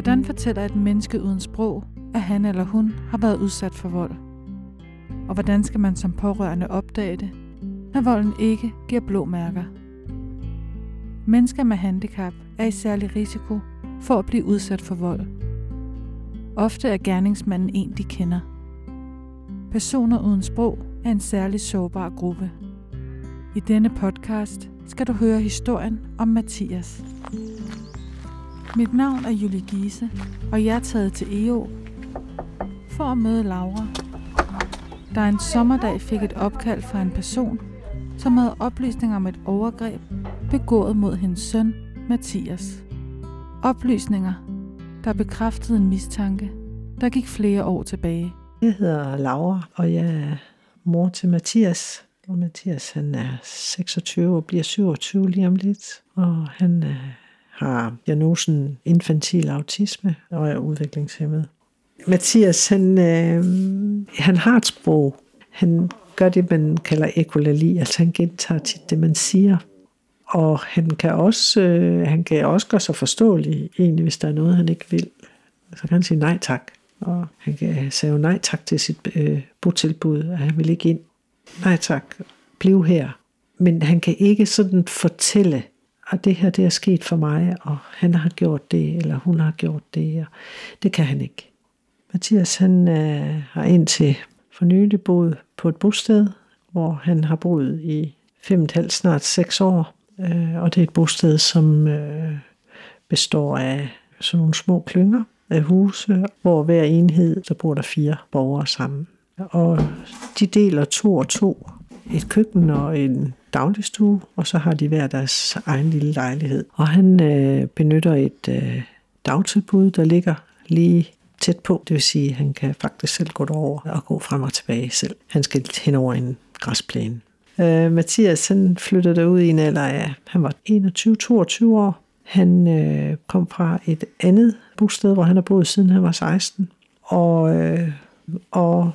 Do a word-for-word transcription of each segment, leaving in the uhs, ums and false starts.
Hvordan fortæller et menneske uden sprog, at han eller hun har været udsat for vold? Og hvordan skal man som pårørende opdage det, når volden ikke giver blå mærker? Mennesker med handicap er i særlig risiko for at blive udsat for vold. Ofte er gerningsmanden en, de kender. Personer uden sprog er en særlig sårbar gruppe. I denne podcast skal du høre historien om Mathias. Mit navn er Julie Giese, og jeg er taget til E O for at møde Laura, der en sommerdag fik et opkald fra en person, som havde oplysninger om et overgreb begået mod hendes søn, Mathias. Oplysninger, der bekræftede en mistanke, der gik flere år tilbage. Jeg hedder Laura, og jeg er mor til Mathias. Og Mathias, han er seksogtyve og bliver syvogtyve lige om lidt, og han øh, har Janosen infantil autisme og er udviklingshæmmet. Mathias, han, øh, han har et sprog. Han gør det, man kalder ekolali, altså han gentager tit det, man siger. Og han kan også, øh, han kan også gøre sig forståelig, egentlig, hvis der er noget, han ikke vil. Så kan han sige nej tak. Og han kan sige nej tak til sit øh, botilbud, og han vil ikke ind. Nej tak, bliv her. Men han kan ikke sådan fortælle, at det her det er sket for mig, og han har gjort det, eller hun har gjort det. Og det kan han ikke. Mathias, han øh, har indtil for nylig boet på et bosted, hvor han har boet i fem og halvt, snart seks år. Øh, og det er et bosted, som øh, består af sådan nogle små klynger af huse, hvor hver enhed, der bor der fire borgere sammen. Og de deler to og to. Et køkken og en dagligstue, og så har de hver deres egen lille lejlighed. Og han øh, benytter et øh, dagtilbud, der ligger lige tæt på. Det vil sige, at han kan faktisk selv gå derover og gå frem og tilbage selv. Han skal hen over en græsplæne. Øh, Mathias, han flyttede derud i en alder af, han var enogtyve til toogtyve år. Han øh, kom fra et andet bosted, hvor han har boet siden han var seksten. Og... Øh, og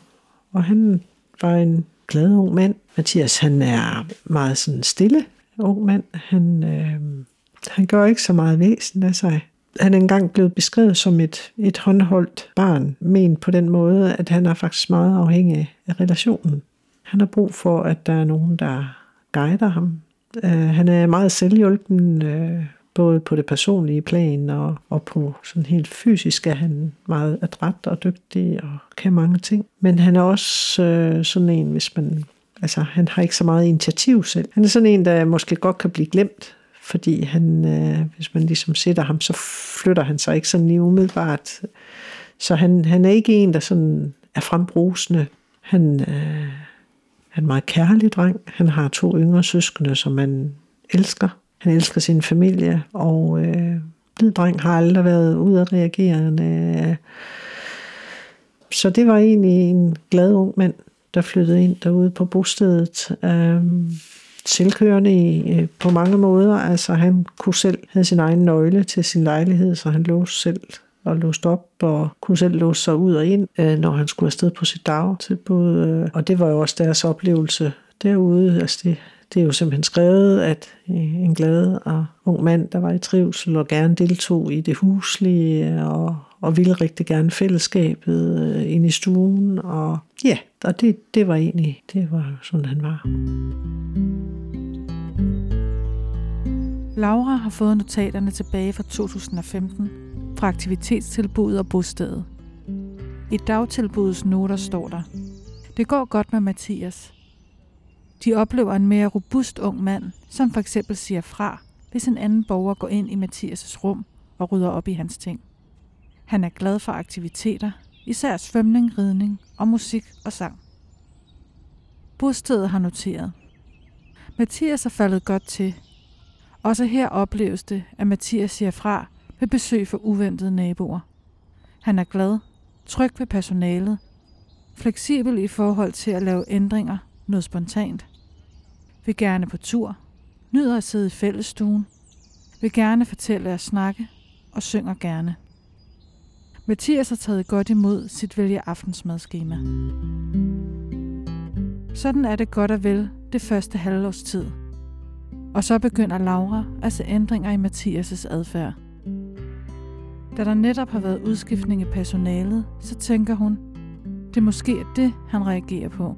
Og han var en glad ung mand. Mathias, han er meget sådan stille ung mand. Han, øh, han gør ikke så meget væsen af sig. Han er engang blevet beskrevet som et, et håndholdt barn, men på den måde, at han er faktisk meget afhængig af relationen. Han har brug for, at der er nogen, der guider ham. Uh, han er meget selvhjulpen, uh, både på det personlige plan og, og på sådan helt fysisk er han meget adræt og dygtig og kan mange ting. Men han er også øh, sådan en, hvis man, altså han har ikke så meget initiativ selv. Han er sådan en, der måske godt kan blive glemt, fordi han, øh, hvis man ligesom sætter ham, så flytter han sig ikke sådan lige umiddelbart. Så han, han er ikke en, der sådan er frembrusende. Han, øh, han er en meget kærlig dreng. Han har to yngre søskende, som man elsker. Han elsker sin familie, og øh, lille dreng har aldrig været udadreagerende. Så det var egentlig en glad ung mand, der flyttede ind derude på bostedet. Øh, selvkørende øh, på mange måder. Altså han kunne selv have sin egen nøgle til sin lejlighed, så han låste selv og låste op og kunne selv låse sig ud og ind, øh, når han skulle afsted på sit dagtilbud. Øh. Og det var jo også deres oplevelse derude. Altså det Det er jo simpelthen skrevet, at en glad og ung mand, der var i trivsel og gerne deltog i det huslige og, og ville rigtig gerne fællesskabet ind i stuen. Og ja, og det, det var egentlig, det var sådan, han var. Laura har fået notaterne tilbage fra to tusind og femten fra aktivitetstilbuddet og bostedet. I dagtilbudets noter står der: det går godt med Mathias. De oplever en mere robust ung mand, som for eksempel siger fra, hvis en anden borger går ind i Mathias' rum og rydder op i hans ting. Han er glad for aktiviteter, især svømning, ridning og musik og sang. Bostedet har noteret: Mathias er faldet godt til. Også her opleves det, at Mathias siger fra ved besøg for uventede naboer. Han er glad, tryg ved personalet, fleksibel i forhold til at lave ændringer, noget spontant, vil gerne på tur, nyder at sidde i fællesstuen, vil gerne fortælle og snakke, og synger gerne. Mathias har taget godt imod sit vælge aftensmadskema. Sådan er det godt og vel det første halvårs tid. Og så begynder Laura at se ændringer i Mathias' adfærd. Da der netop har været udskiftning af personalet, så tænker hun, det måske er det, han reagerer på.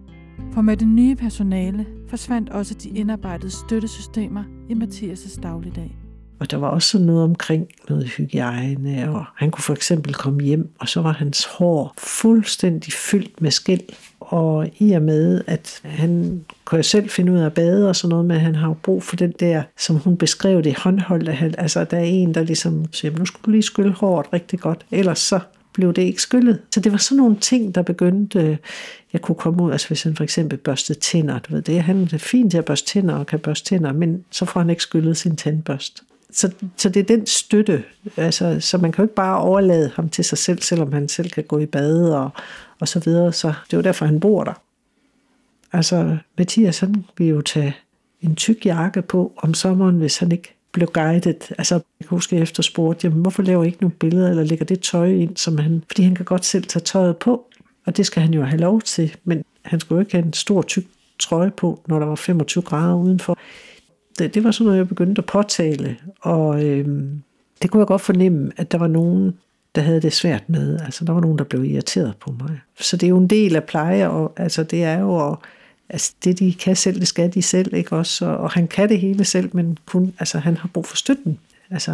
For med det nye personale forsvandt også de indarbejdede støttesystemer i Mathias' dagligdag. Og der var også sådan noget omkring noget hygiejne, og han kunne for eksempel komme hjem, og så var hans hår fuldstændig fyldt med skæl. Og i og med, at han kunne selv finde ud af at bade og sådan noget, men han har jo brug for den der, som hun beskrev det, håndholdte. Altså der er en, der ligesom siger, nu skulle du lige skylle håret rigtig godt, ellers så blev det ikke skyllet. Så det var sådan nogle ting, der begyndte, jeg kunne komme ud, altså hvis han for eksempel børstede tænder, du ved det, han er fint til at børste tænder og kan børste tænder, men så får han ikke skyllet sin tandbørst. Så, så det er den støtte, altså, så man kan jo ikke bare overlade ham til sig selv, selvom han selv kan gå i bad og, og så videre. Så det er jo derfor, han bor der. Altså, Mathias, han ville jo tage en tyk jakke på om sommeren, hvis han ikke blev guidet. Altså, jeg kan huske, jeg efterspurgte, jamen, hvorfor laver I ikke nogle billeder, eller lægger det tøj ind, som han, fordi han kan godt selv tage tøjet på, og det skal han jo have lov til, men han skulle jo ikke have en stor tyk trøje på, når der var femogtyve grader udenfor. Det var sådan noget, jeg begyndte at påtale, og øhm, det kunne jeg godt fornemme, at der var nogen, der havde det svært med. Altså, der var nogen, der blev irriteret på mig. Så det er jo en del af pleje, og altså, det er jo, og, altså, det de kan selv, det skal de selv, ikke også? Og, og han kan det hele selv, men kun, altså, han har brug for støtten. Altså,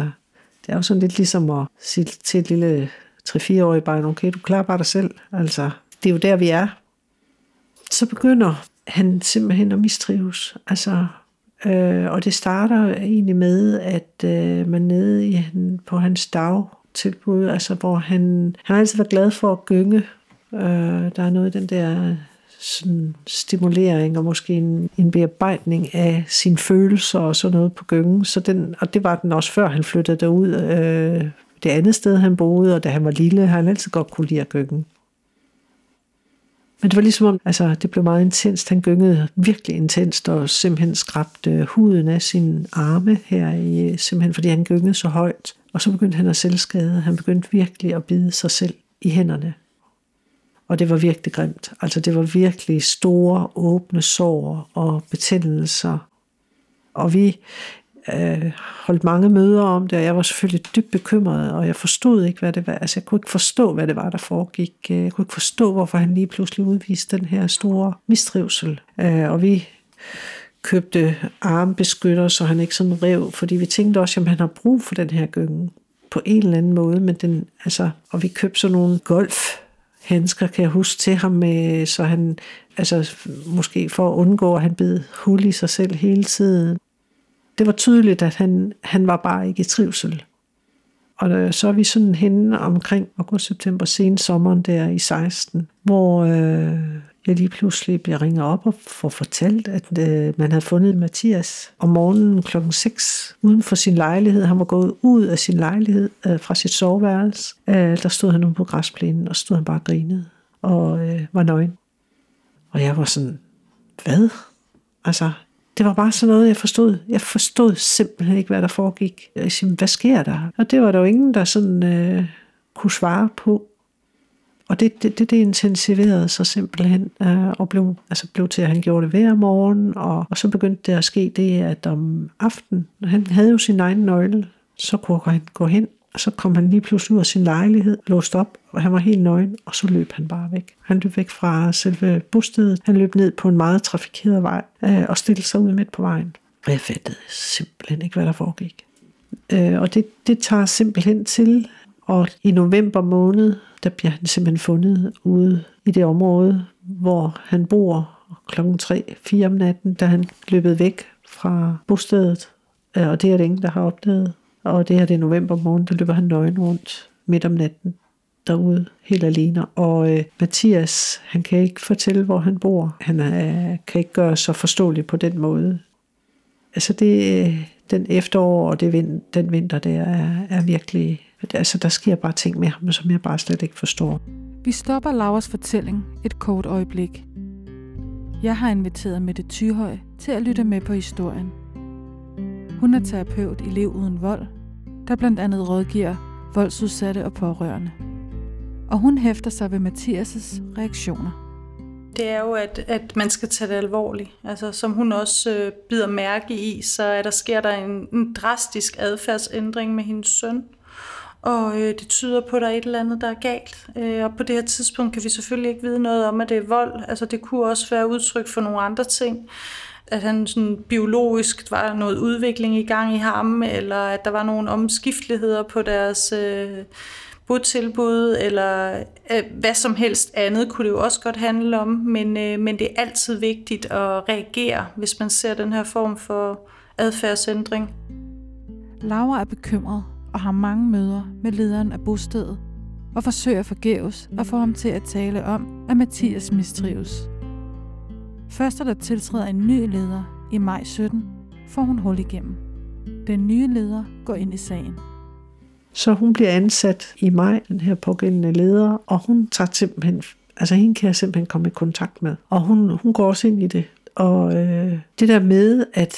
det er jo sådan lidt ligesom at sige til et lille tre-fire-årig barn, okay, du klarer bare dig selv. Altså, det er jo der, vi er. Så begynder han simpelthen at mistrives, altså... Øh, og det starter egentlig med, at øh, man nede i, på hans dagtilbud, altså hvor han, han har altid været glad for at gynge. Øh, der er noget af den der sådan, stimulering og måske en, en bearbejdning af sine følelser og sådan noget på gyngen. Så den, og det var den også før han flyttede derud. Øh, det andet sted han boede, og da han var lille, har han altid godt kunne lide at gynge. Men det var ligesom om, altså det blev meget intenst. Han gyngede virkelig intenst og simpelthen skrabte huden af sine arme her, i, simpelthen fordi han gyngede så højt. Og så begyndte han at selvskade. Han begyndte virkelig at bide sig selv i hænderne. Og det var virkelig grimt. Altså det var virkelig store, åbne sår og betændelser. Og vi øh, holdt mange møder om det, og jeg var selvfølgelig dybt bekymret, og jeg forstod ikke, hvad det var. Altså jeg kunne ikke forstå, hvad det var, der foregik. Jeg kunne ikke forstå, hvorfor han lige pludselig udviste den her store mistrivsel. Og vi købte armbeskytter, så han ikke sådan rev, fordi vi tænkte også, at han har brug for den her gynge på en eller anden måde. Men den, altså, og vi købte sådan nogle golfhandsker, kan jeg huske, til ham, så han altså, måske for at undgå, at han bed hul i sig selv hele tiden. Det var tydeligt, at han, han var bare ikke i trivsel. Og så er vi sådan henne omkring august, september, sen sommeren der i seksten, hvor øh, jeg lige pludselig bliver ringet op og får fortalt, at øh, man havde fundet Mathias om morgenen klokken seks uden for sin lejlighed. Han var gået ud af sin lejlighed øh, fra sit soveværelse. Øh, der stod han ude på græsplænen, og stod han bare og grinede og øh, var nøgen. Og jeg var sådan, hvad? Altså... Det var bare sådan noget, jeg forstod. Jeg forstod simpelthen ikke, hvad der foregik. Jeg sagde, hvad sker der? Og det var der jo ingen, der sådan øh, kunne svare på. Og det, det, det, det intensiverede sig simpelthen, øh, og blev, altså blev til, at han gjorde det hver morgen. Og, og så begyndte det at ske det, at om aftenen, når han havde jo sin egen nøgle, så kunne han gå hen, og så kom han lige pludselig ud af sin lejlighed, låst op, og han var helt nøgen, og så løb han bare væk. Han løb væk fra selve busstedet. Han løb ned på en meget trafikeret vej, øh, og stillede sig ud midt på vejen. Og jeg fattede simpelthen ikke, hvad der foregik. Øh, og det, det tager simpelthen til, og i november måned, der bliver han simpelthen fundet ude i det område, hvor han bor klokken tre til fire om natten, da han løbet væk fra busstedet, øh, og det er det ingen, der har opdaget. Og det her, det er november morgen, der løber han nøgen rundt midt om natten derude, helt alene. Og øh, Mathias, han kan ikke fortælle, hvor han bor. Han er, kan ikke gøre sig forståelig på den måde. Altså det, øh, den efterår og det vind, den vinter, der er, er virkelig... Altså der sker bare ting med ham, som jeg bare slet ikke forstår. Vi stopper Lauras fortælling et kort øjeblik. Jeg har inviteret Mette Thyhøj til at lytte med på historien. Hun er terapeut i Liv Uden Vold, der blandt andet rådgiver voldsudsatte og pårørende. Og hun hæfter sig ved Mathias' reaktioner. Det er jo, at, at man skal tage det alvorligt. Altså, som hun også øh, bider mærke i, så er der, sker der en, en drastisk adfærdsændring med hendes søn. og øh, det tyder på, at der er et eller andet, der er galt. Øh, og på det her tidspunkt kan vi selvfølgelig ikke vide noget om, at det er vold. Altså, det kunne også være udtryk for nogle andre ting. At han sådan, biologisk var noget udvikling i gang i ham, eller at der var nogle omskifteligheder på deres øh, botilbud, eller øh, hvad som helst andet kunne det jo også godt handle om. Men, øh, men det er altid vigtigt at reagere, hvis man ser den her form for adfærdsændring. Laura er bekymret og har mange møder med lederen af bostedet og forsøger forgæves at få ham til at tale om, at Mathias mistrives. Først da der tiltræder en ny leder i maj sytten, får hun hul igennem. Den nye leder går ind i sagen. Så hun bliver ansat i maj, den her pågældende leder, og hun tager simpelthen, altså hende kan jeg simpelthen komme i kontakt med. Og hun, hun går også ind i det. Og øh, det der med, at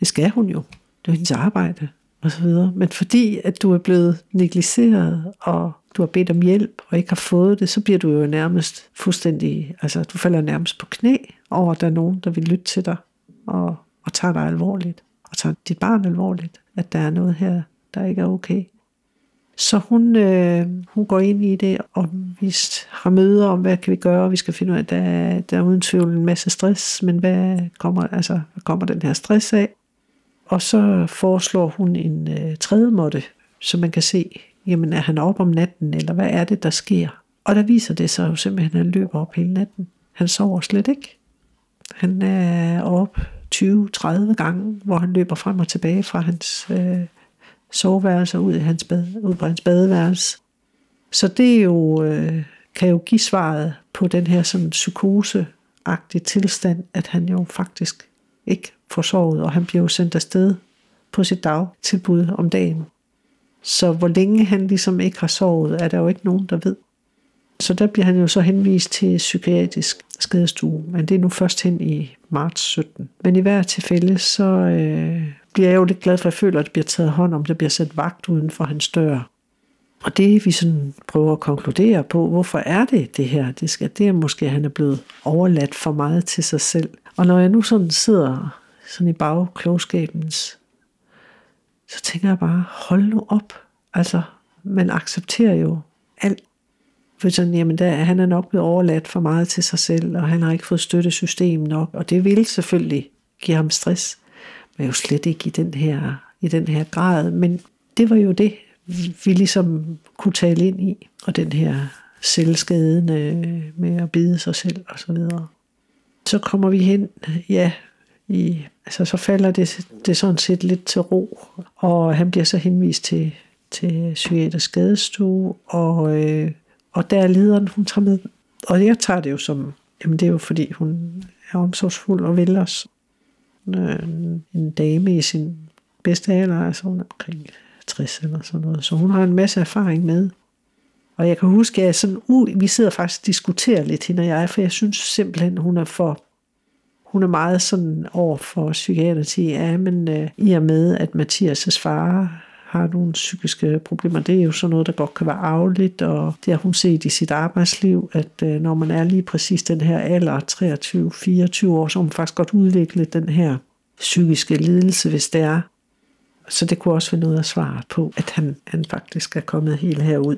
det skal hun jo, det er hendes arbejde og så videre. Men fordi at du er blevet negligeret, og du har bedt om hjælp, og ikke har fået det, så bliver du jo nærmest fuldstændig, altså du falder nærmest på knæ over, at der er nogen, der vil lytte til dig, og, og tager dig alvorligt, og tager dit barn alvorligt, at der er noget her, der ikke er okay. Så hun, øh, hun går ind i det, og vi har møder om, hvad kan vi gøre, og vi skal finde ud af, at der er, der er uden tvivl en masse stress, men hvad kommer, altså, hvad kommer den her stress af? Og så foreslår hun en øh, trædemåtte, så man kan se, jamen er han oppe om natten, eller hvad er det, der sker? Og der viser det sig jo simpelthen, at han løber op hele natten. Han sover slet ikke. Han er oppe tyve til tredive gange, hvor han løber frem og tilbage fra hans øh, soveværelse ud, i hans bade, ud på hans badeværelse. Så det er jo, øh, kan jo give svaret på den her sådan, psykoseagtige tilstand, at han jo faktisk ikke får sovet, og han bliver jo sendt afsted på sit dagtilbud om dagen. Så hvor længe han ligesom ikke har sovet, er der jo ikke nogen, der ved. Så der bliver han jo så henvist til psykiatrisk skadestue, men det er nu først hen i marts sytten. Men i hvert tilfælde, så øh, bliver jeg jo lidt glad for, at jeg føler, at det bliver taget hånd om, der bliver sat vagt uden for hans dør. Og det vi sådan prøver at konkludere på, hvorfor er det det her? Det, skal, det er måske, at han er blevet overladt for meget til sig selv. Og når jeg nu sådan sidder sådan i bagklogskabens, så tænker jeg bare, hold nu op. Altså, man accepterer jo alt. For sådan, jamen der, han er nok blevet overladt for meget til sig selv, og han har ikke fået støttesystem nok, og det vil selvfølgelig give ham stress. Men jo slet ikke i den her, i den her grad. Men det var jo det, vi ligesom kunne tale ind i, og den her selvskadende med at bide sig selv og så videre. Så kommer vi hen, ja, i, altså så falder det, det sådan set lidt til ro, og han bliver så henvist til, til psykiatrisk skadestue, og, øh, og der er lederen, hun tager med, og jeg tager det jo som, jamen det er jo fordi hun er omsorgsfuld og vil os. En, en dame i sin bedste alder, altså hun er omkring tres eller sådan noget, så hun har en masse erfaring med. Og jeg kan huske, at jeg sådan, uh, vi sidder faktisk og diskuterer lidt, hende og jeg, for jeg synes simpelthen, hun er for, hun er meget sådan over for psykiater til, ja, men øh, i og med, at Mathias' far har nogle psykiske problemer, det er jo sådan noget, der godt kan være arveligt, og det har hun set i sit arbejdsliv, at øh, når man er lige præcis den her alder, treogtyve til fireogtyve år, så har hun faktisk godt udviklet den her psykiske lidelse, hvis det er. Så det kunne også være noget at svare på, at han, han faktisk er kommet helt herud.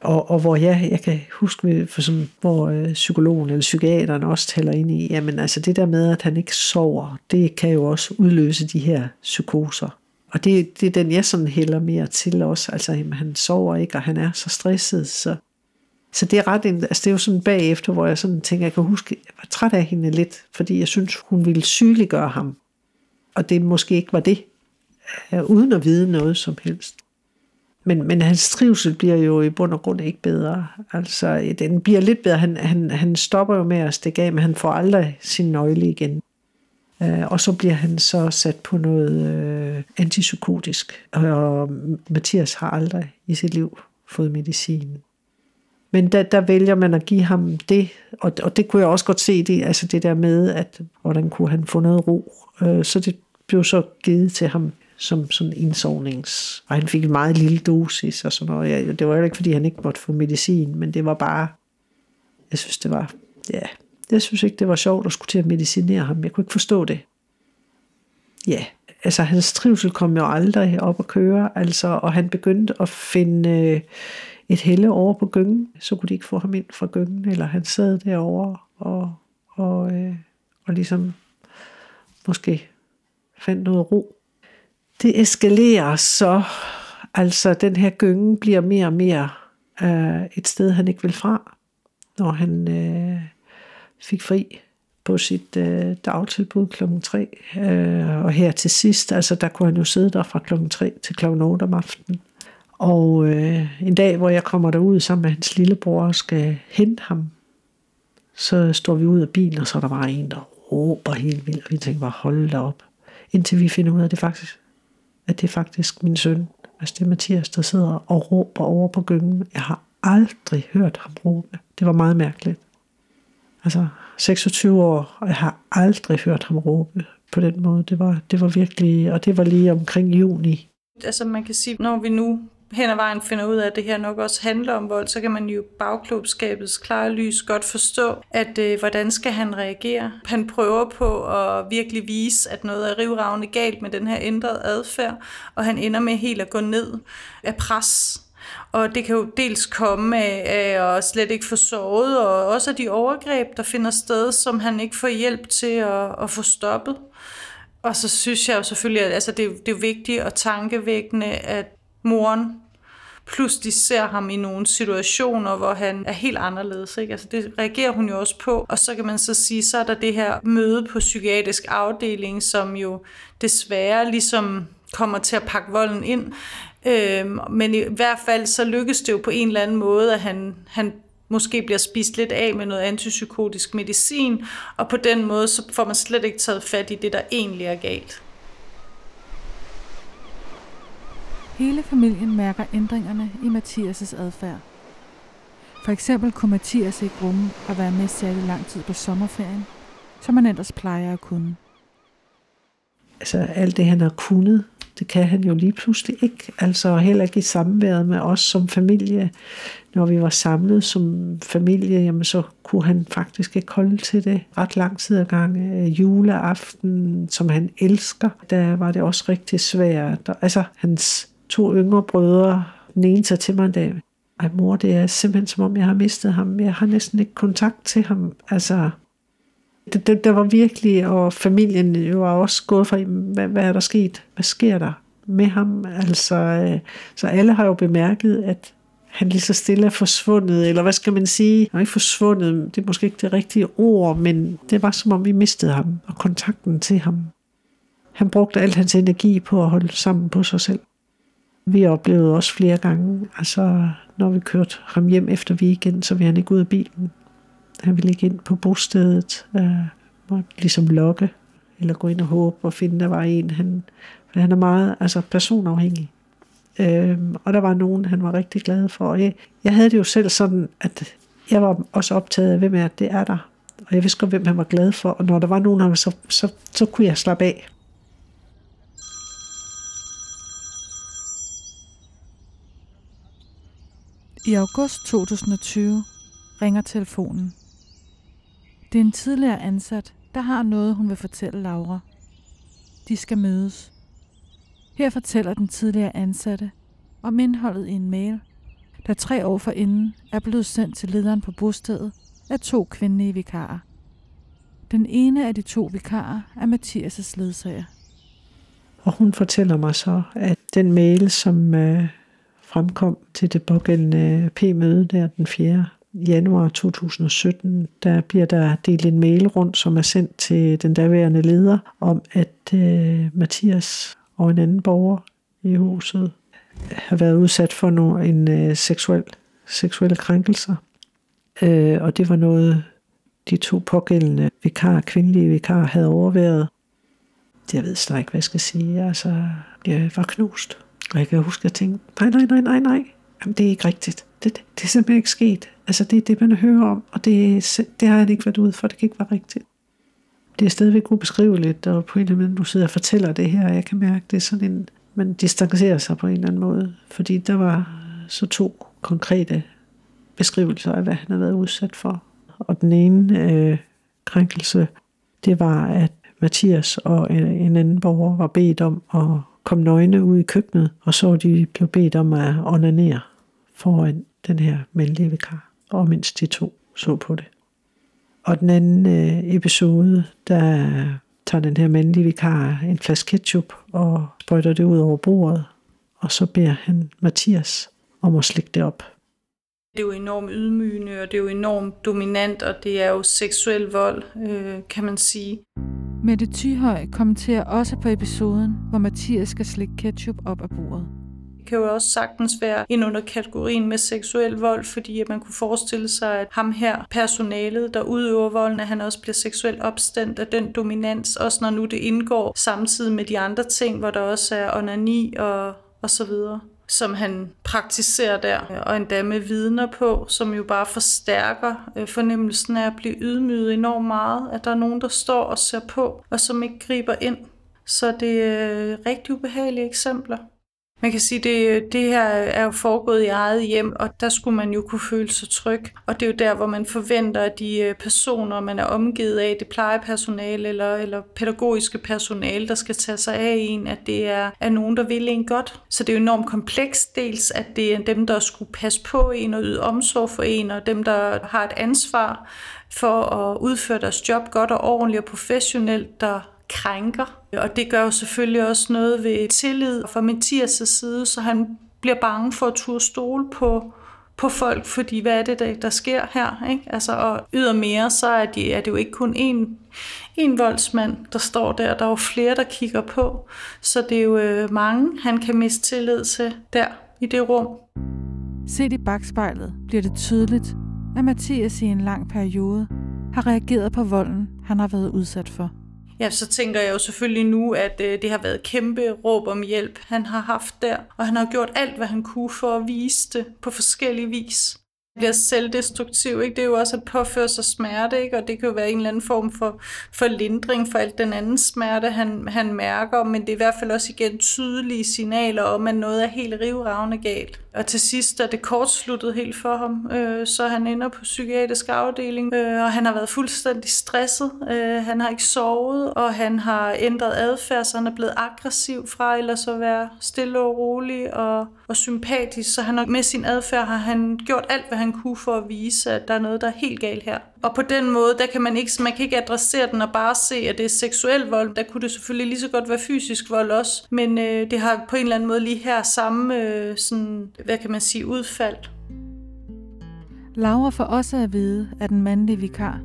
Og, og hvor jeg, jeg kan huske, for sådan, hvor øh, psykologen eller psykiateren også taler ind i, jamen altså det der med, at han ikke sover, det kan jo også udløse de her psykoser. Og det, det er den, jeg sådan hælder mere til også, altså jamen, han sover ikke, og han er så stresset. Så, så det er ret, altså det er jo sådan bagefter, hvor jeg sådan tænker, jeg kan huske, jeg var træt af hende lidt, fordi jeg synes, hun ville sygeliggøre ham. Og det måske ikke var det, uden at vide noget som helst. Men, men hans trivsel bliver jo i bund og grund ikke bedre. Altså, den bliver lidt bedre. Han, han, han stopper jo med at stikke af, men han får aldrig sin nøgle igen. Øh, og så bliver han så sat på noget øh, antipsykotisk. Og Mathias har aldrig i sit liv fået medicin. Men der, der vælger man at give ham det, og, og det kunne jeg også godt se, det, altså det der med, at hvordan kunne han få noget ro. Øh, så det blev så givet til ham som sådan indsovnings, og han fik en meget lille dosis og sådan noget. Ja, det var jo ikke, fordi han ikke måtte få medicin, men det var bare, jeg synes det var, ja, jeg synes ikke det var sjovt at skulle til at medicinere ham. Jeg kunne ikke forstå det. Ja, altså hans trivsel kom jo aldrig op at køre, altså, og han begyndte at finde øh, et helle over på gyngen, så kunne de ikke få ham ind fra gyngen, eller han sad derovre og, og, øh, og ligesom måske fandt noget ro. Det eskalerer så, altså den her gynge bliver mere og mere øh, et sted, han ikke vil fra, når han øh, fik fri på sit øh, dagtilbud klokken tre, øh, og her til sidst, altså der kunne han jo sidde der fra klokken tre til klokken otte om aftenen. Og øh, en dag, hvor jeg kommer derud sammen med hans lillebror og skal hente ham, så står vi ud af bilen, og så er der bare en, der råber helt vildt, og vi tænker bare, hold da op. Indtil vi finder ud af, at det faktisk, at det er faktisk min søn, altså det er Mathias, der sidder og råber over på gyngen. Jeg har aldrig hørt ham råbe. Det var meget mærkeligt. Altså seksogtyve år, og jeg har aldrig hørt ham råbe på den måde. Det var, det var virkelig, og det var lige omkring juni. Altså man kan sige, når vi nu hen ad vejen finder ud af, at det her nok også handler om vold, så kan man jo bagklubskabets klare lys godt forstå, at øh, hvordan skal han reagere? Han prøver på at virkelig vise, at noget er rivragende galt med den her ændrede adfærd, og han ender med helt at gå ned af pres. Og det kan jo dels komme af at slet ikke få sovet, og også af de overgreb, der finder sted, som han ikke får hjælp til at, at få stoppet. Og så synes jeg jo selvfølgelig, at altså, det, er, det er vigtigt og tankevækkende, at moren pludselig ser ham i nogle situationer, hvor han er helt anderledes. Ikke? Altså, det reagerer hun jo også på. Og så kan man så sige, så er der det her møde på psykiatrisk afdeling, som jo desværre ligesom kommer til at pakke volden ind. Øhm, men i hvert fald så lykkes det jo på en eller anden måde, at han, han måske bliver spist lidt af med noget antipsykotisk medicin, og på den måde så får man slet ikke taget fat i det, der egentlig er galt. Hele familien mærker ændringerne i Mathias' adfærd. For eksempel kunne Mathias ikke rumme at være med særlig lang tid på sommerferien, som man ellers plejer at kunne. Altså alt det, han har kunnet, det kan han jo lige pludselig ikke. Altså heller ikke i samværet med os som familie. Når vi var samlet som familie, jamen, så kunne han faktisk ikke holde til det ret lang tid ad gangen. Juleaften, som han elsker, der var det også rigtig svært. Altså hans to yngre brødre, den ene tager til mig en dag. Ej mor, det er simpelthen som om jeg har mistet ham. Jeg har næsten ikke kontakt til ham. Altså... Det, der var virkelig, og familien jo var også gået fra, hvad, hvad er der sket? Hvad sker der med ham? Altså, øh, så alle har jo bemærket, at han lige så stille er forsvundet, eller hvad skal man sige? Han er ikke forsvundet, det er måske ikke det rigtige ord, men det var som om vi mistede ham, og kontakten til ham. Han brugte al hans energi på at holde sammen på sig selv. Vi oplevede også flere gange, altså når vi kørte ham hjem efter weekend, så ville han ikke ud af bilen. Han ville ikke ind på bostedet, øh, måtte ligesom lokke, eller gå ind og håbe og finde, der var en. Han, for han er meget altså personafhængig. Øh, og der var nogen, han var rigtig glad for. Jeg, jeg havde det jo selv sådan, at jeg var også optaget af, hvem er det er der. Og jeg vidste godt, hvem han var glad for. Og når der var nogen, han, så, så, så kunne jeg slappe af. I august tyve tyve ringer telefonen. Det er en tidligere ansat, der har noget, hun vil fortælle Laura. De skal mødes. Her fortæller den tidligere ansatte om indholdet i en mail, der tre år forinden er blevet sendt til lederen på bostedet af to kvindelige vikarer. Den ene af de to vikarer er Mathias' ledsager. Og hun fortæller mig så, at den mail, som øh, fremkom til det pågældende P-møde der den fjerde januar tyve sytten, der bliver der delt en mail rundt, som er sendt til den daværende leder, om at øh, Mathias og en anden borger i huset har været udsat for nogle, en øh, seksuel, seksuelle krænkelser. Øh, og det var noget, de to pågældende vikar, kvindelige vikar, havde overværet. Jeg ved slet ikke, hvad jeg skal sige. Altså, jeg var knust. Og jeg kan huske, at jeg tænkte, nej, nej, nej, nej, nej. Jamen, det er ikke rigtigt. Det, det, det er simpelthen ikke sket. Altså, det er det, man hører om, og det, det har han ikke været ude for, det kan ikke være rigtigt. Det er stadigvæk ubeskriveligt, og på en eller anden måde, nu sidder jeg og fortæller det her, og jeg kan mærke, det er sådan en, man distancerer sig på en eller anden måde, fordi der var så to konkrete beskrivelser af, hvad han havde været udsat for. Og den ene øh, krænkelse, det var, at Mathias og en anden borger var bedt om at komme nøgne ud i køkkenet, og så de blev bedt om at onanere foran den her mandlige vikar, og mens de to så på det. Og den anden øh, episode, der tager den her mandlige vikar en flaske ketchup og sprøjter det ud over bordet, og så beder han Mathias om at slikke det op. Det er jo enormt ydmygende, og det er jo enormt dominant, og det er jo seksuel vold, øh, kan man sige. Mette Thyhøj kommenterer også på episoden, hvor Mathias skal slikke ketchup op af bordet. Det kan jo også sagtens være ind under kategorien med seksuel vold, fordi at man kunne forestille sig, at ham her, personalet, der udøver volden, at han også bliver seksuelt opstændt af den dominans, også når nu det indgår samtidig med de andre ting, hvor der også er onani og, og så videre, som han praktiserer der, og endda med vidner på, som jo bare forstærker fornemmelsen af at blive ydmyget enormt meget, at der er nogen, der står og ser på, og som ikke griber ind. Så det er rigtig ubehagelige eksempler. Man kan sige, at det, det her er jo foregået i eget hjem, og der skulle man jo kunne føle sig tryg. Og det er jo der, hvor man forventer, at de personer, man er omgivet af, det plejepersonale eller, eller pædagogiske personale, der skal tage sig af en, at det er, er nogen, der vil en godt. Så det er jo enormt komplekst, dels at det er dem, der skulle passe på en og yde omsorg for en, og dem, der har et ansvar for at udføre deres job godt og ordentligt og professionelt, der krænker. Og det gør jo selvfølgelig også noget ved tillid fra Mathias' side, så han bliver bange for at turde stole på, på folk, fordi hvad er det, der, der sker her? Ikke? Altså, og ydermere, så er, de, er det jo ikke kun én, én voldsmand, der står der. Der er jo flere, der kigger på. Så det er jo mange, han kan miste tillid til der i det rum. Set i bagspejlet bliver det tydeligt, at Mathias i en lang periode har reageret på volden, han har været udsat for. Ja, så tænker jeg jo selvfølgelig nu, at det har været kæmpe råb om hjælp, han har haft der. Og han har gjort alt, hvad han kunne for at vise det på forskellige vis. Det bliver selvdestruktiv, ikke? Det er jo også at påføre sig smerte, ikke? Og det kan jo være en eller anden form for, for lindring for alt den anden smerte, han, han mærker. Men det er i hvert fald også igen tydelige signaler om, at noget er helt rivravende galt. Og til sidst er det kortsluttet helt for ham, øh, så han ender på psykiatrisk afdeling, øh, og han har været fuldstændig stresset. Øh, han har ikke sovet, og han har ændret adfærd, så han er blevet aggressiv fra ellers at være stille og rolig og, og sympatisk. Så han har, med sin adfærd har han gjort alt, hvad han kunne for at vise, at der er noget, der er helt galt her. Og på den måde, der kan man ikke, man kan ikke adressere den og bare se, at det er seksuel vold. Der kunne det selvfølgelig lige så godt være fysisk vold også, men øh, det har på en eller anden måde lige her samme øh, sådan, hvad kan man sige, udfald. Laura får også at vide, at den mandlige vikar,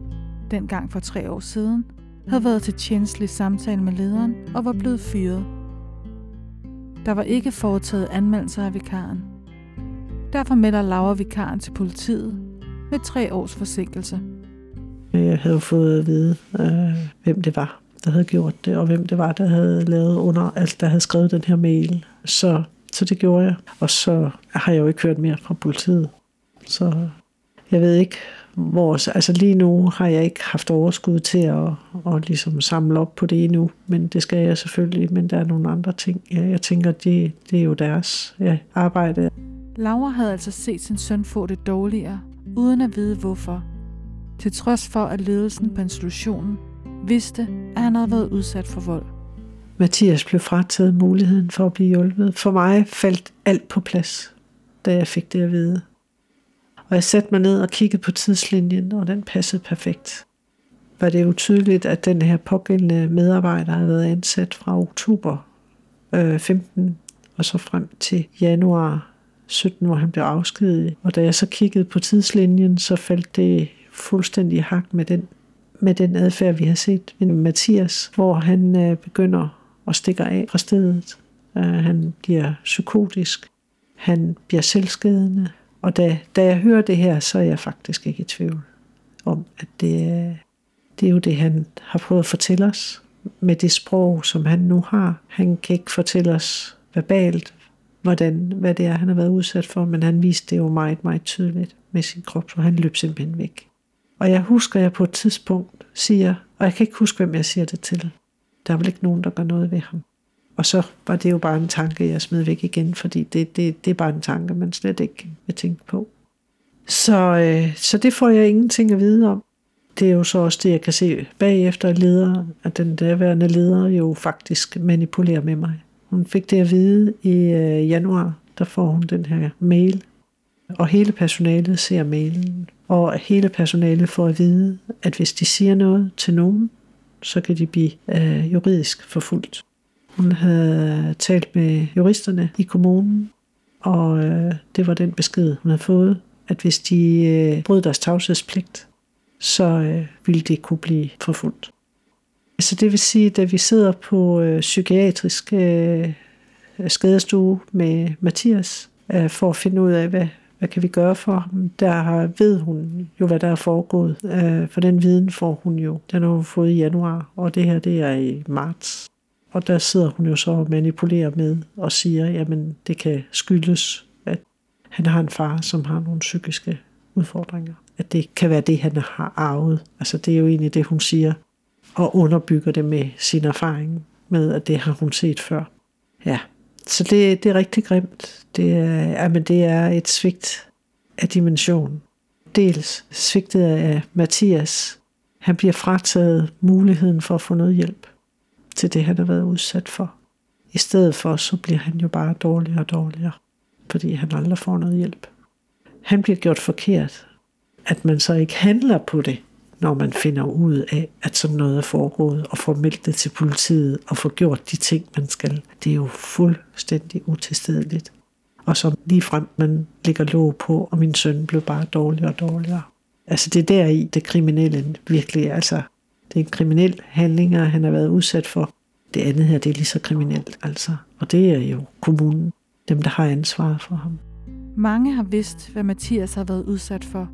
dengang for tre år siden, havde været til tjenstlig samtale med lederen og var blevet fyret. Der var ikke foretaget anmeldelser af vikaren. Derfor melder Laura vikaren til politiet med tre års forsinkelse. Jeg havde fået at vide, øh, hvem det var, der havde gjort det, og hvem det var, der havde lavet under, altså, der havde skrevet den her mail. Så, så det gjorde jeg, og så har jeg jo ikke hørt mere fra politiet. Så jeg ved ikke, hvor, altså lige nu har jeg ikke haft overskud til at, at ligesom samle op på det endnu, men det skal jeg selvfølgelig, men der er nogle andre ting. Ja, jeg tænker, det, det er jo deres ja, arbejde. Laura havde altså set sin søn få det dårligere, uden at vide hvorfor. Til trods for, at ledelsen på institutionen vidste, at han havde været udsat for vold. Mathias blev frataget muligheden for at blive hjulpet. For mig faldt alt på plads, da jeg fik det at vide. Og jeg satte mig ned og kiggede på tidslinjen, og den passede perfekt. Var det jo tydeligt, at den her pågældende medarbejder havde været ansat fra oktober øh, femten og så frem til januar sytten, hvor han blev afskediget. Og da jeg så kiggede på tidslinjen, så faldt det fuldstændig hak med den, med den adfærd, vi har set med Mathias, hvor han øh, begynder at stikke af fra stedet. Uh, han bliver psykotisk, han bliver selvskadende, og da, da jeg hører det her, så er jeg faktisk ikke i tvivl om, at det, det er jo det, han har prøvet at fortælle os med det sprog, som han nu har. Han kan ikke fortælle os verbalt, hvordan, hvad det er, han har været udsat for, men han viste det jo meget, meget tydeligt med sin krop, så han løb simpelthen væk. Og jeg husker, at jeg på et tidspunkt siger, og jeg kan ikke huske, hvem jeg siger det til, der er vel ikke nogen, der gør noget ved ham. Og så var det jo bare en tanke, jeg smed væk igen, fordi det, det, det er bare en tanke, man slet ikke vil tænke på. Så, øh, så det får jeg ingenting at vide om. det er jo så også det, jeg kan se bagefter, at lederen, at den derværende leder jo faktisk manipulerer med mig. Hun fik det at vide i øh, januar, der får hun den her mail, og hele personalet ser mailen, og hele personalet får at vide, at hvis de siger noget til nogen, så kan de blive øh, juridisk forfulgt. Hun havde talt med juristerne i kommunen, og øh, det var den besked, hun havde fået, at hvis de øh, brød deres tavshedspligt, så øh, ville det kunne blive forfulgt. Så det vil sige, at da vi sidder på øh, psykiatrisk øh, skadestue med Mathias, øh, for at finde ud af, hvad, hvad kan vi gøre for ham, der ved hun jo, hvad der er foregået. Øh, for den viden får hun jo. Den har hun fået i januar, og det her det er i marts. Og der sidder hun jo så og manipulerer med og siger, jamen det kan skyldes, at han har en far, som har nogle psykiske udfordringer. At det kan være det, han har arvet. Altså det er jo egentlig det, hun siger, og underbygger det med sin erfaring med, at det har hun set før. Ja, så det, det er rigtig grimt. Det er, jamen det er et svigt af dimension. Dels svigtet af Mathias. Han bliver frataget muligheden for at få noget hjælp til det, han har været udsat for. I stedet for, så bliver han jo bare dårligere og dårligere, fordi han aldrig får noget hjælp. Han bliver gjort forkert, at man så ikke handler på det, når man finder ud af, at sådan noget er foregået, og får meldt det til politiet, og får gjort de ting, man skal. Det er jo fuldstændig utilstedeligt. Og så ligefrem, man ligger låg på, og min søn blev bare dårligere og dårligere. Altså det der i det kriminelle virkelig, altså det er en kriminel handling, han har været udsat for. Det andet her, det er lige så kriminelt, altså. Og det er jo kommunen, dem der har ansvaret for ham. Mange har vidst, hvad Mathias har været udsat for.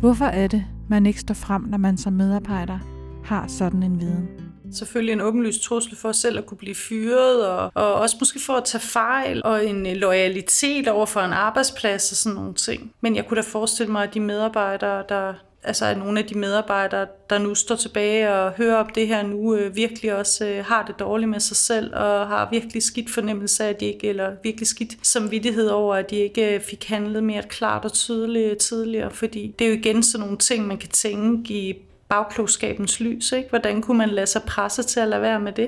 Hvorfor er det, man ikke står frem, når man som medarbejder har sådan en viden? Selvfølgelig en åbenlys trussel for selv at kunne blive fyret, og, og også måske for at tage fejl, og en loyalitet over for en arbejdsplads og sådan nogle ting. Men jeg kunne da forestille mig, at de medarbejdere, der... altså at nogle af de medarbejdere, der nu står tilbage og hører om det her nu, øh, virkelig også øh, har det dårligt med sig selv, og har virkelig skidt fornemmelse af, at de ikke, eller virkelig skidt samvittighed over, at de ikke fik handlet mere klart og tydeligt tidligere, fordi det er jo igen sådan nogle ting, man kan tænke i bagklogskabens lys, ikke? Hvordan kunne man lade sig presse til at lade være med det?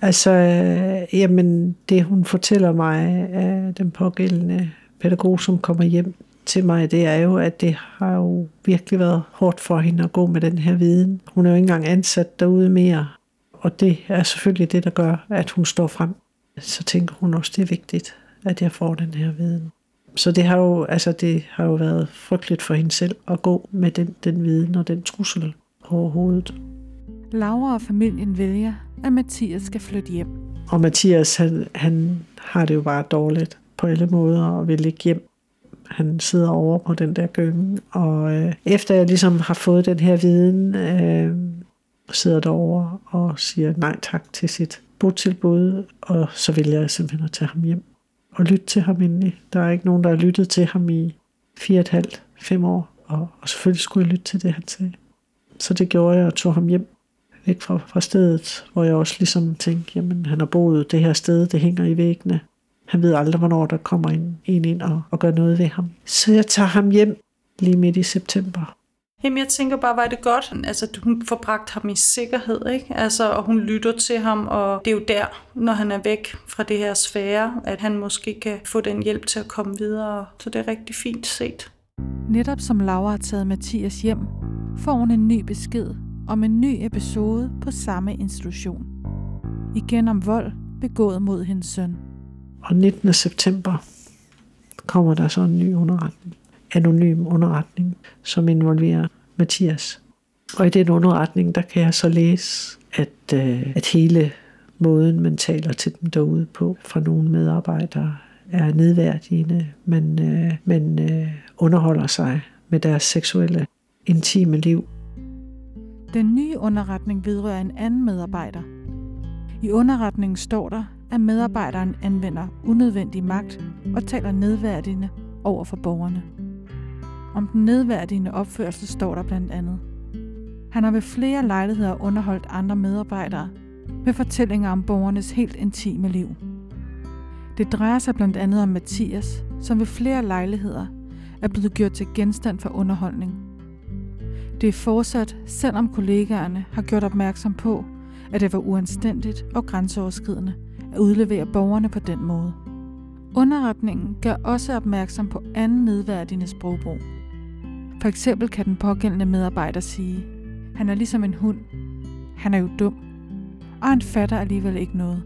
Altså, øh, jamen, det hun fortæller mig, øh, den pågældende pædagog, som kommer hjem til mig, det er jo, at det har jo virkelig været hårdt for hende at gå med den her viden. Hun er jo ikke engang ansat derude mere, og det er selvfølgelig det, der gør, at hun står frem. Så tænker hun også, det er vigtigt, at jeg får den her viden. Så det har jo, altså det har jo været frygteligt for hende selv at gå med den, den viden og den trussel overhovedet. Laura og familien vælger, at Mathias skal flytte hjem. Og Mathias, han, han har det jo bare dårligt på alle måder og vil ikke hjem. Han sidder over på den der gynge, og øh, efter jeg ligesom har fået den her viden, øh, sidder derovre og siger nej tak til sit botilbud, og så vil jeg simpelthen at tage ham hjem og lytte til ham endelig. Der er ikke nogen, der har lyttet til ham i fire og et halvt til fem år, og, og selvfølgelig skulle jeg lytte til det, han sagde. Så det gjorde jeg og tog ham hjem, væk fra, fra stedet, hvor jeg også ligesom tænkte, jamen han har boet det her sted, det hænger i væggene. Han ved aldrig, hvornår der kommer en, en ind og, og gør noget ved ham. Så jeg tager ham hjem lige midt i september. Jamen, jeg tænker bare, var det godt? Altså, hun får bragt ham i sikkerhed, ikke? Altså, og hun lytter til ham, og det er jo der, når han er væk fra det her sfære, at han måske kan få den hjælp til at komme videre. Så det er rigtig fint set. Netop som Laura har taget Mathias hjem, får hun en ny besked om en ny episode på samme institution. Igen om vold begået mod hendes søn. Og nittende september kommer der så en ny underretning, anonym underretning, som involverer Mathias. Og i den underretning, der kan jeg så læse, at, øh, at hele måden, man taler til dem derude på, fra nogle medarbejdere, er nedværdigende. Man, øh, man øh, underholder sig med deres seksuelle, intime liv. Den nye underretning vedrører en anden medarbejder. I underretningen står der, at medarbejderen anvender unødvendig magt og taler nedværdigende over for borgerne. Om den nedværdigende opførsel står der blandt andet: han har ved flere lejligheder underholdt andre medarbejdere med fortællinger om borgernes helt intime liv. Det drejer sig blandt andet om Mathias, som ved flere lejligheder er blevet gjort til genstand for underholdning. Det er fortsat, selvom kollegaerne har gjort opmærksom på, at det var uanstændigt og grænseoverskridende at udlevere borgerne på den måde. Underretningen gør også opmærksom på anden nedværdigende sprogbrug. For eksempel kan den pågældende medarbejder sige, han er ligesom en hund, han er jo dum, og han fatter alligevel ikke noget.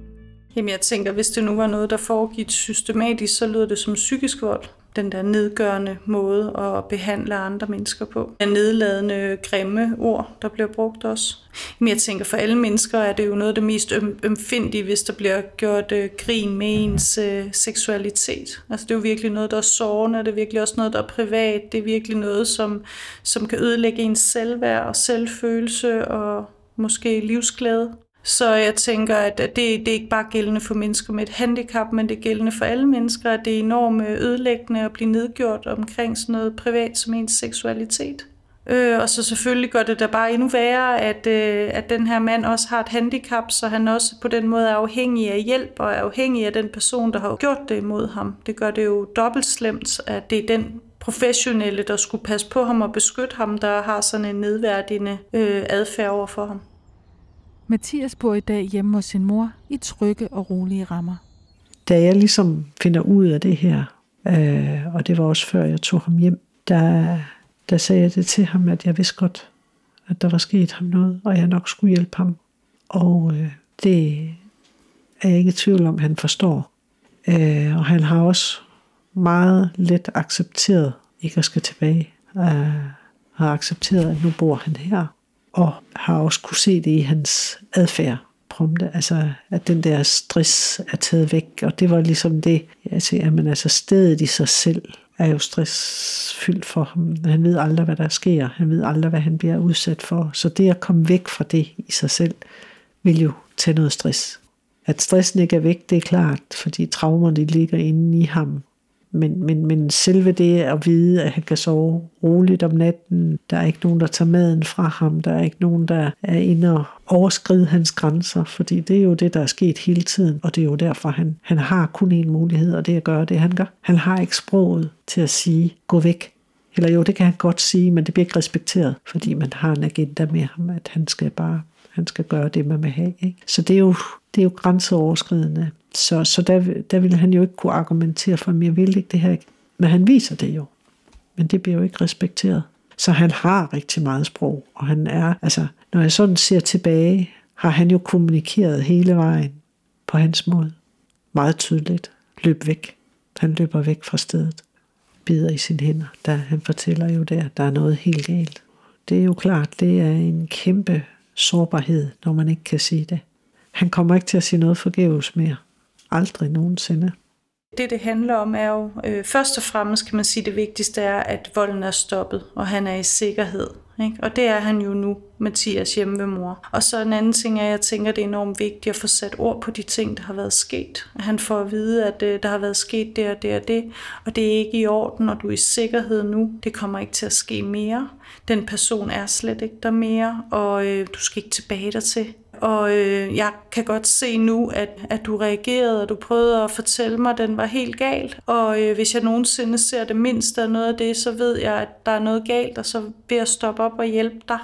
Jamen jeg tænker, hvis det nu var noget, der foregik systematisk, så lyder det som psykisk vold. Den der nedgørende måde at behandle andre mennesker på. Den nedladende, grimme ord, der bliver brugt også. Men jeg tænker, for alle mennesker er det jo noget af det mest øm- ømfindige, hvis der bliver gjort øh, grin med ens øh, seksualitet. Altså det er jo virkelig noget, der er sårende, det er virkelig også noget, der er privat. Det er virkelig noget, som, som kan ødelægge ens selvværd og selvfølelse og måske livsglæde. Så jeg tænker, at det, det er ikke bare gældende for mennesker med et handicap, men det er gældende for alle mennesker, at det er enormt ødelæggende at blive nedgjort omkring sådan noget privat som ens seksualitet. Øh, og så selvfølgelig gør det da bare endnu værre, at, øh, at den her mand også har et handicap, så han også på den måde er afhængig af hjælp og er afhængig af den person, der har gjort det imod ham. Det gør det jo dobbelt slemt, at det er den professionelle, der skulle passe på ham og beskytte ham, der har sådan en nedværdigende øh, adfærd over for ham. Mathias bor i dag hjemme hos sin mor i trygge og rolige rammer. Da jeg ligesom finder ud af det her, øh, og det var også før jeg tog ham hjem, der, der sagde jeg det til ham, at jeg vidste godt, at der var sket ham noget, og jeg nok skulle hjælpe ham. Og øh, det er jeg ikke i tvivl om, han forstår. Øh, og han har også meget let accepteret ikke at skal tilbage. Øh, har accepteret, at nu bor han her. Og har også kunne se det i hans adfærd prompte, altså at den der stress er taget væk, og det var ligesom det, jeg siger, men altså stedet i sig selv er jo stressfyldt for ham. Han ved aldrig, hvad der sker, han ved aldrig, hvad han bliver udsat for, så det at komme væk fra det i sig selv, vil jo tage noget stress. At stressen ikke er væk, det er klart, fordi traumerne ligger inde i ham. Men, men, men selve det at vide, at han kan sove roligt om natten, der er ikke nogen, der tager maden fra ham, der er ikke nogen, der er inde og overskride hans grænser, fordi det er jo det, der er sket hele tiden, og det er jo derfor, han, han har kun én mulighed, og det er at gøre det, han gør. Han har ikke sproget til at sige, gå væk. Eller jo, det kan han godt sige, men det bliver ikke respekteret, fordi man har en agenda med ham, at han skal bare han skal gøre det, man vil have. Ikke? Så det er jo, det er jo grænseoverskridende. Så, så der, der ville han jo ikke kunne argumentere for, at jeg vil ikke det her. Men han viser det jo. Men det bliver jo ikke respekteret. Så han har rigtig meget sprog. Og han er, altså, når jeg sådan ser tilbage, har han jo kommunikeret hele vejen på hans måde. Meget tydeligt. Løb væk. Han løber væk fra stedet. Bider i sine hænder. Der, han fortæller jo der, der er noget helt galt. Det er jo klart, det er en kæmpe sårbarhed, når man ikke kan sige det. Han kommer ikke til at sige noget forgæves mere. Aldrig nogensinde. Det, det handler om, er jo øh, først og fremmest, kan man sige, det vigtigste er, at volden er stoppet, og han er i sikkerhed. Ikke? Og det er han jo nu, Mathias, hjemme ved mor. Og så en anden ting er, jeg tænker, det er enormt vigtigt at få sat ord på de ting, der har været sket. Han får at vide, at øh, der har været sket det og det og det, og det er ikke i orden, og du er i sikkerhed nu. Det kommer ikke til at ske mere. Den person er slet ikke der mere, og øh, du skal ikke tilbage dertil. Og øh, jeg kan godt se nu, at, at du reagerede, og du prøvede at fortælle mig, at den var helt galt. Og øh, hvis jeg nogensinde ser det mindste af noget af det, så ved jeg, at der er noget galt, og så vil jeg stoppe op og hjælpe dig.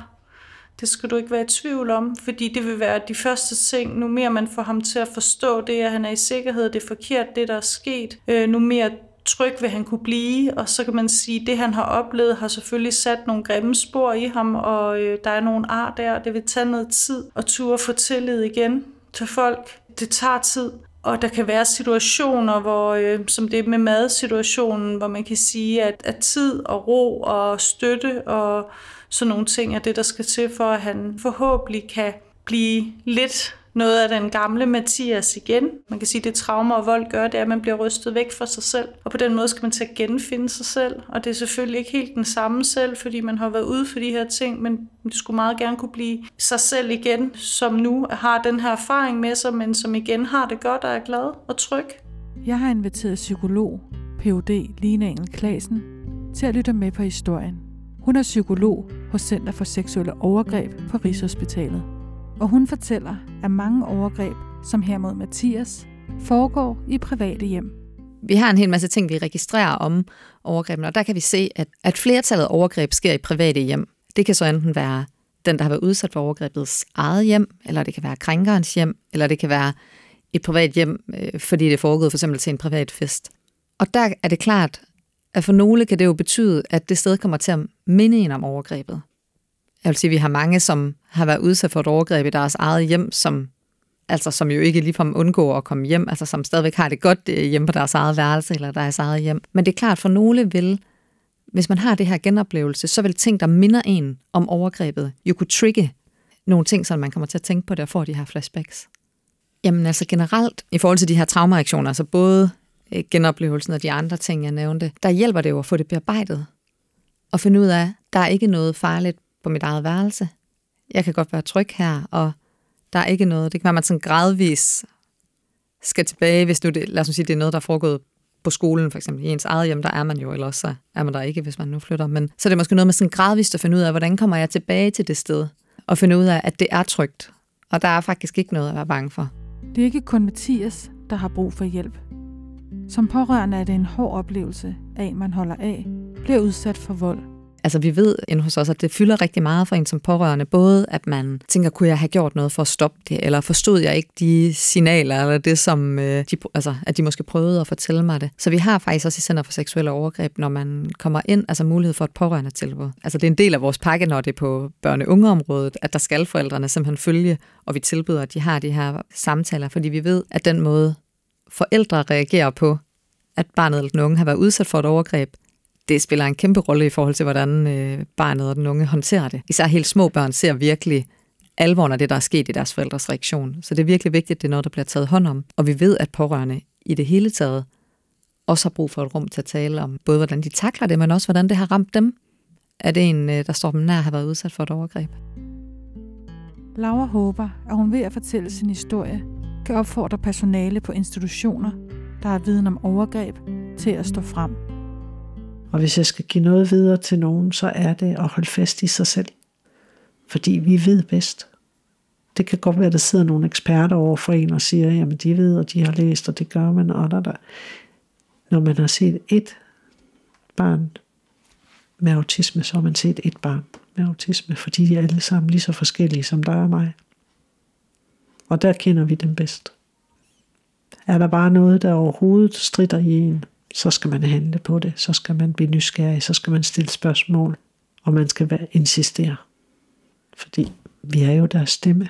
Det skal du ikke være i tvivl om, fordi det vil være de første ting. Nu mere man får ham til at forstå det, at han er i sikkerhed, det er forkert, det der er sket. Øh, nu mere tryg vil han kunne blive, og så kan man sige, at det han har oplevet har selvfølgelig sat nogle grimme spor i ham, og øh, der er nogle ar der, og det vil tage noget tid at ture at få tillid igen til folk. Det tager tid, og der kan være situationer, hvor, øh, som det med madsituationen, hvor man kan sige, at, at tid og ro og støtte og sådan nogle ting er det, der skal til for, at han forhåbentlig kan blive lidt noget af den gamle Mathias igen. Man kan sige, at det traumer og vold gør, det er, at man bliver rystet væk fra sig selv. Og på den måde skal man til at genfinde sig selv. Og det er selvfølgelig ikke helt den samme selv, fordi man har været ude for de her ting, men det skulle meget gerne kunne blive sig selv igen, som nu har den her erfaring med sig, men som igen har det godt og er glad og tryg. Jeg har inviteret psykolog, P H D Lina Engel Klassen, til at lytte med på historien. Hun er psykolog hos Center for Seksuelle Overgreb på Rigshospitalet. Og hun fortæller, at mange overgreb, som her mod Mathias, foregår i private hjem. Vi har en hel masse ting, vi registrerer om overgrebene, og der kan vi se, at, at flertallet af overgreb sker i private hjem. Det kan så enten være den, der har været udsat for overgrebets eget hjem, eller det kan være krænkerens hjem, eller det kan være et privat hjem, fordi det er foregået for eksempel til en privat fest. Og der er det klart, at for nogle kan det jo betyde, at det sted kommer til at minde en om overgrebet. Jeg vil sige, at vi har mange, som har været udsat for et overgreb i deres eget hjem, som, altså, som jo ikke ligefrem undgår at komme hjem, altså som stadigvæk har det godt hjemme på deres eget værelse eller deres eget hjem. Men det er klart, for nogle vil, hvis man har det her genoplevelse, så vil ting, der minder en om overgrebet, jo kunne trigge nogle ting, så man kommer til at tænke på det og får de her flashbacks. Jamen altså generelt, i forhold til de her traumareaktioner, altså både genoplevelsen og de andre ting, jeg nævnte, der hjælper det jo at få det bearbejdet. Og finde ud af, at der er ikke noget farligt på mit eget værelse. Jeg kan godt være tryg her, og der er ikke noget. Det kan være, at man sådan gradvis skal tilbage, hvis du, lad os sige, det er noget, der er foregået på skolen, for eksempel. I ens eget hjem, der er man jo, eller også så er man der ikke, hvis man nu flytter. Men så er det måske noget med sådan gradvist at finde ud af, hvordan kommer jeg tilbage til det sted, og finde ud af, at det er trygt. Og der er faktisk ikke noget at være bange for. Det er ikke kun Mathias, der har brug for hjælp. Som pårørende er det en hård oplevelse af, man holder af, bliver udsat for vold. Altså vi ved inden hos os, at det fylder rigtig meget for en som pårørende. Både at man tænker, kunne jeg have gjort noget for at stoppe det, eller forstod jeg ikke de signaler, eller det som, øh, de, altså, at de måske prøvede at fortælle mig det. Så vi har faktisk også i Center for Seksuelle Overgreb, når man kommer ind, altså mulighed for et pårørende tilbud. Altså det er en del af vores pakke, når det er på børne-ungeområdet, at der skal forældrene simpelthen følge, og vi tilbyder, at de har de her samtaler, fordi vi ved, at den måde forældre reagerer på, at barnet eller den unge har været udsat for et overgreb, det spiller en kæmpe rolle i forhold til, hvordan øh, barnet og den unge håndterer det. Især helt små børn ser virkelig alvoren af det, der er sket i deres forældres reaktion. Så det er virkelig vigtigt, at det er noget, der bliver taget hånd om. Og vi ved, at pårørende i det hele taget også har brug for et rum til at tale om, både hvordan de takler det, men også hvordan det har ramt dem. Er det en, der står dem nær, har været udsat for et overgreb? Laura håber, at hun ved at fortælle sin historie, kan opfordre personale på institutioner, der har viden om overgreb, til at stå frem. Og hvis jeg skal give noget videre til nogen, så er det at holde fast i sig selv. Fordi vi ved bedst. Det kan godt være, at der sidder nogle eksperter over for en og siger, jamen de ved, og de har læst, og det gør man, og der der. Når man har set et barn med autisme, så har man set et barn med autisme, fordi de er alle sammen lige så forskellige som dig og mig. Og der kender vi dem bedst. Er der bare noget, der overhovedet stritter i en, så skal man handle på det, så skal man blive nysgerrig, så skal man stille spørgsmål, og man skal insistere. Fordi vi er jo deres stemme.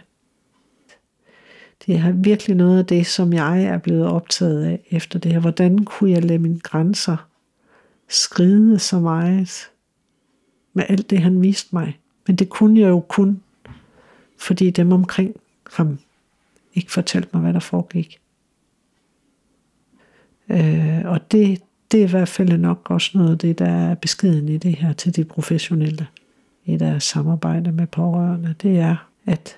Det er virkelig noget af det, som jeg er blevet optaget af efter det her. Hvordan kunne jeg lade mine grænser skride så meget med alt det, han viste mig? Men det kunne jeg jo kun, fordi dem omkring ham ikke fortalte mig, hvad der foregik. Øh, og det, det er i hvert fald nok også noget af det, der er beskeden i det her til de professionelle i deres samarbejde med pårørende. Det er, at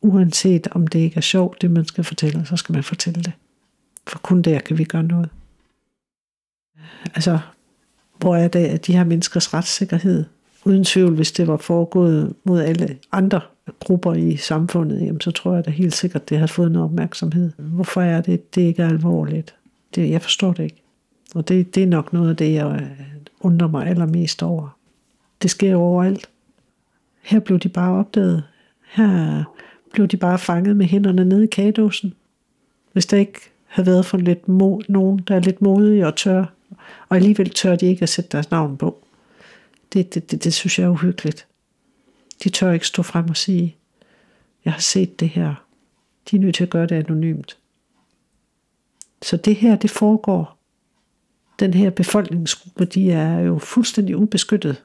uanset om det ikke er sjovt, det man skal fortælle, så skal man fortælle det. For kun der kan vi gøre noget. Altså, hvor er det, at de her menneskers retssikkerhed, uden tvivl, hvis det var foregået mod alle andre grupper i samfundet, jamen, så tror jeg da helt sikkert, det har fået noget opmærksomhed. Hvorfor er det, det ikke er alvorligt? Det, jeg forstår det ikke. Og det, det er nok noget af det, jeg undrer mig allermest over. Det sker overalt. Her blev de bare opdaget. Her blev de bare fanget med hænderne nede i kagedåsen. Hvis der ikke havde været for lidt mo- nogen, der er lidt modige og tør, og alligevel tør de ikke at sætte deres navn på. Det, det, det, det synes jeg er uhyggeligt. De tør ikke stå frem og sige, jeg har set det her. De er nødt til at gøre det anonymt. Så det her, det foregår. Den her befolkningsgruppe, de er jo fuldstændig ubeskyttet.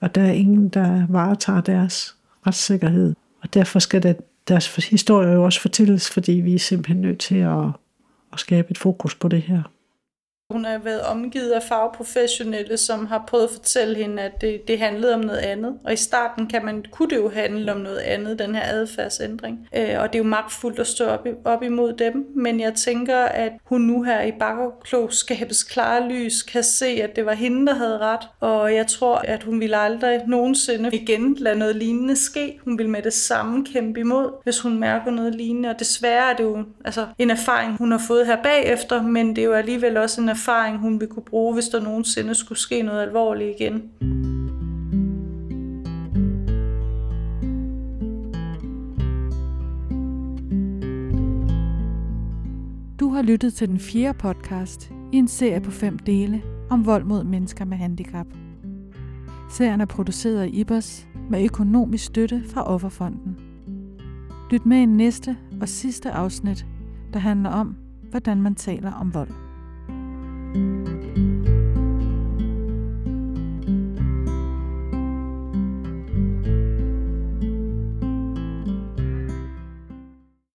Og der er ingen, der varetager deres retssikkerhed. Og derfor skal der, deres historie jo også fortælles, fordi vi er simpelthen nødt til at, at skabe et fokus på det her. Hun har været omgivet af fagprofessionelle, som har prøvet at fortælle hende, at det, det handlede om noget andet. Og i starten kan man, kunne det jo handle om noget andet, den her adfærdsændring. Øh, og det er jo magtfuldt at stå op, op imod dem. Men jeg tænker, at hun nu her i bagklogskabets klare lys kan se, at det var hende, der havde ret. Og jeg tror, at hun ville aldrig nogensinde igen lade noget lignende ske. Hun ville med det samme kæmpe imod, hvis hun mærker noget lignende. Og desværre er det jo altså, en erfaring, hun har fået her bagefter, men det er jo alligevel også en erfaring, hun vil kunne bruge, hvis der nogensinde skulle ske noget alvorligt igen. har lyttet til den fjerde podcast i en serie på fem dele om vold mod mennesker med handicap. Serien er produceret i Ibers med økonomisk støtte fra Offerfonden. Lyt med i næste og sidste afsnit, der handler om, hvordan man taler om vold.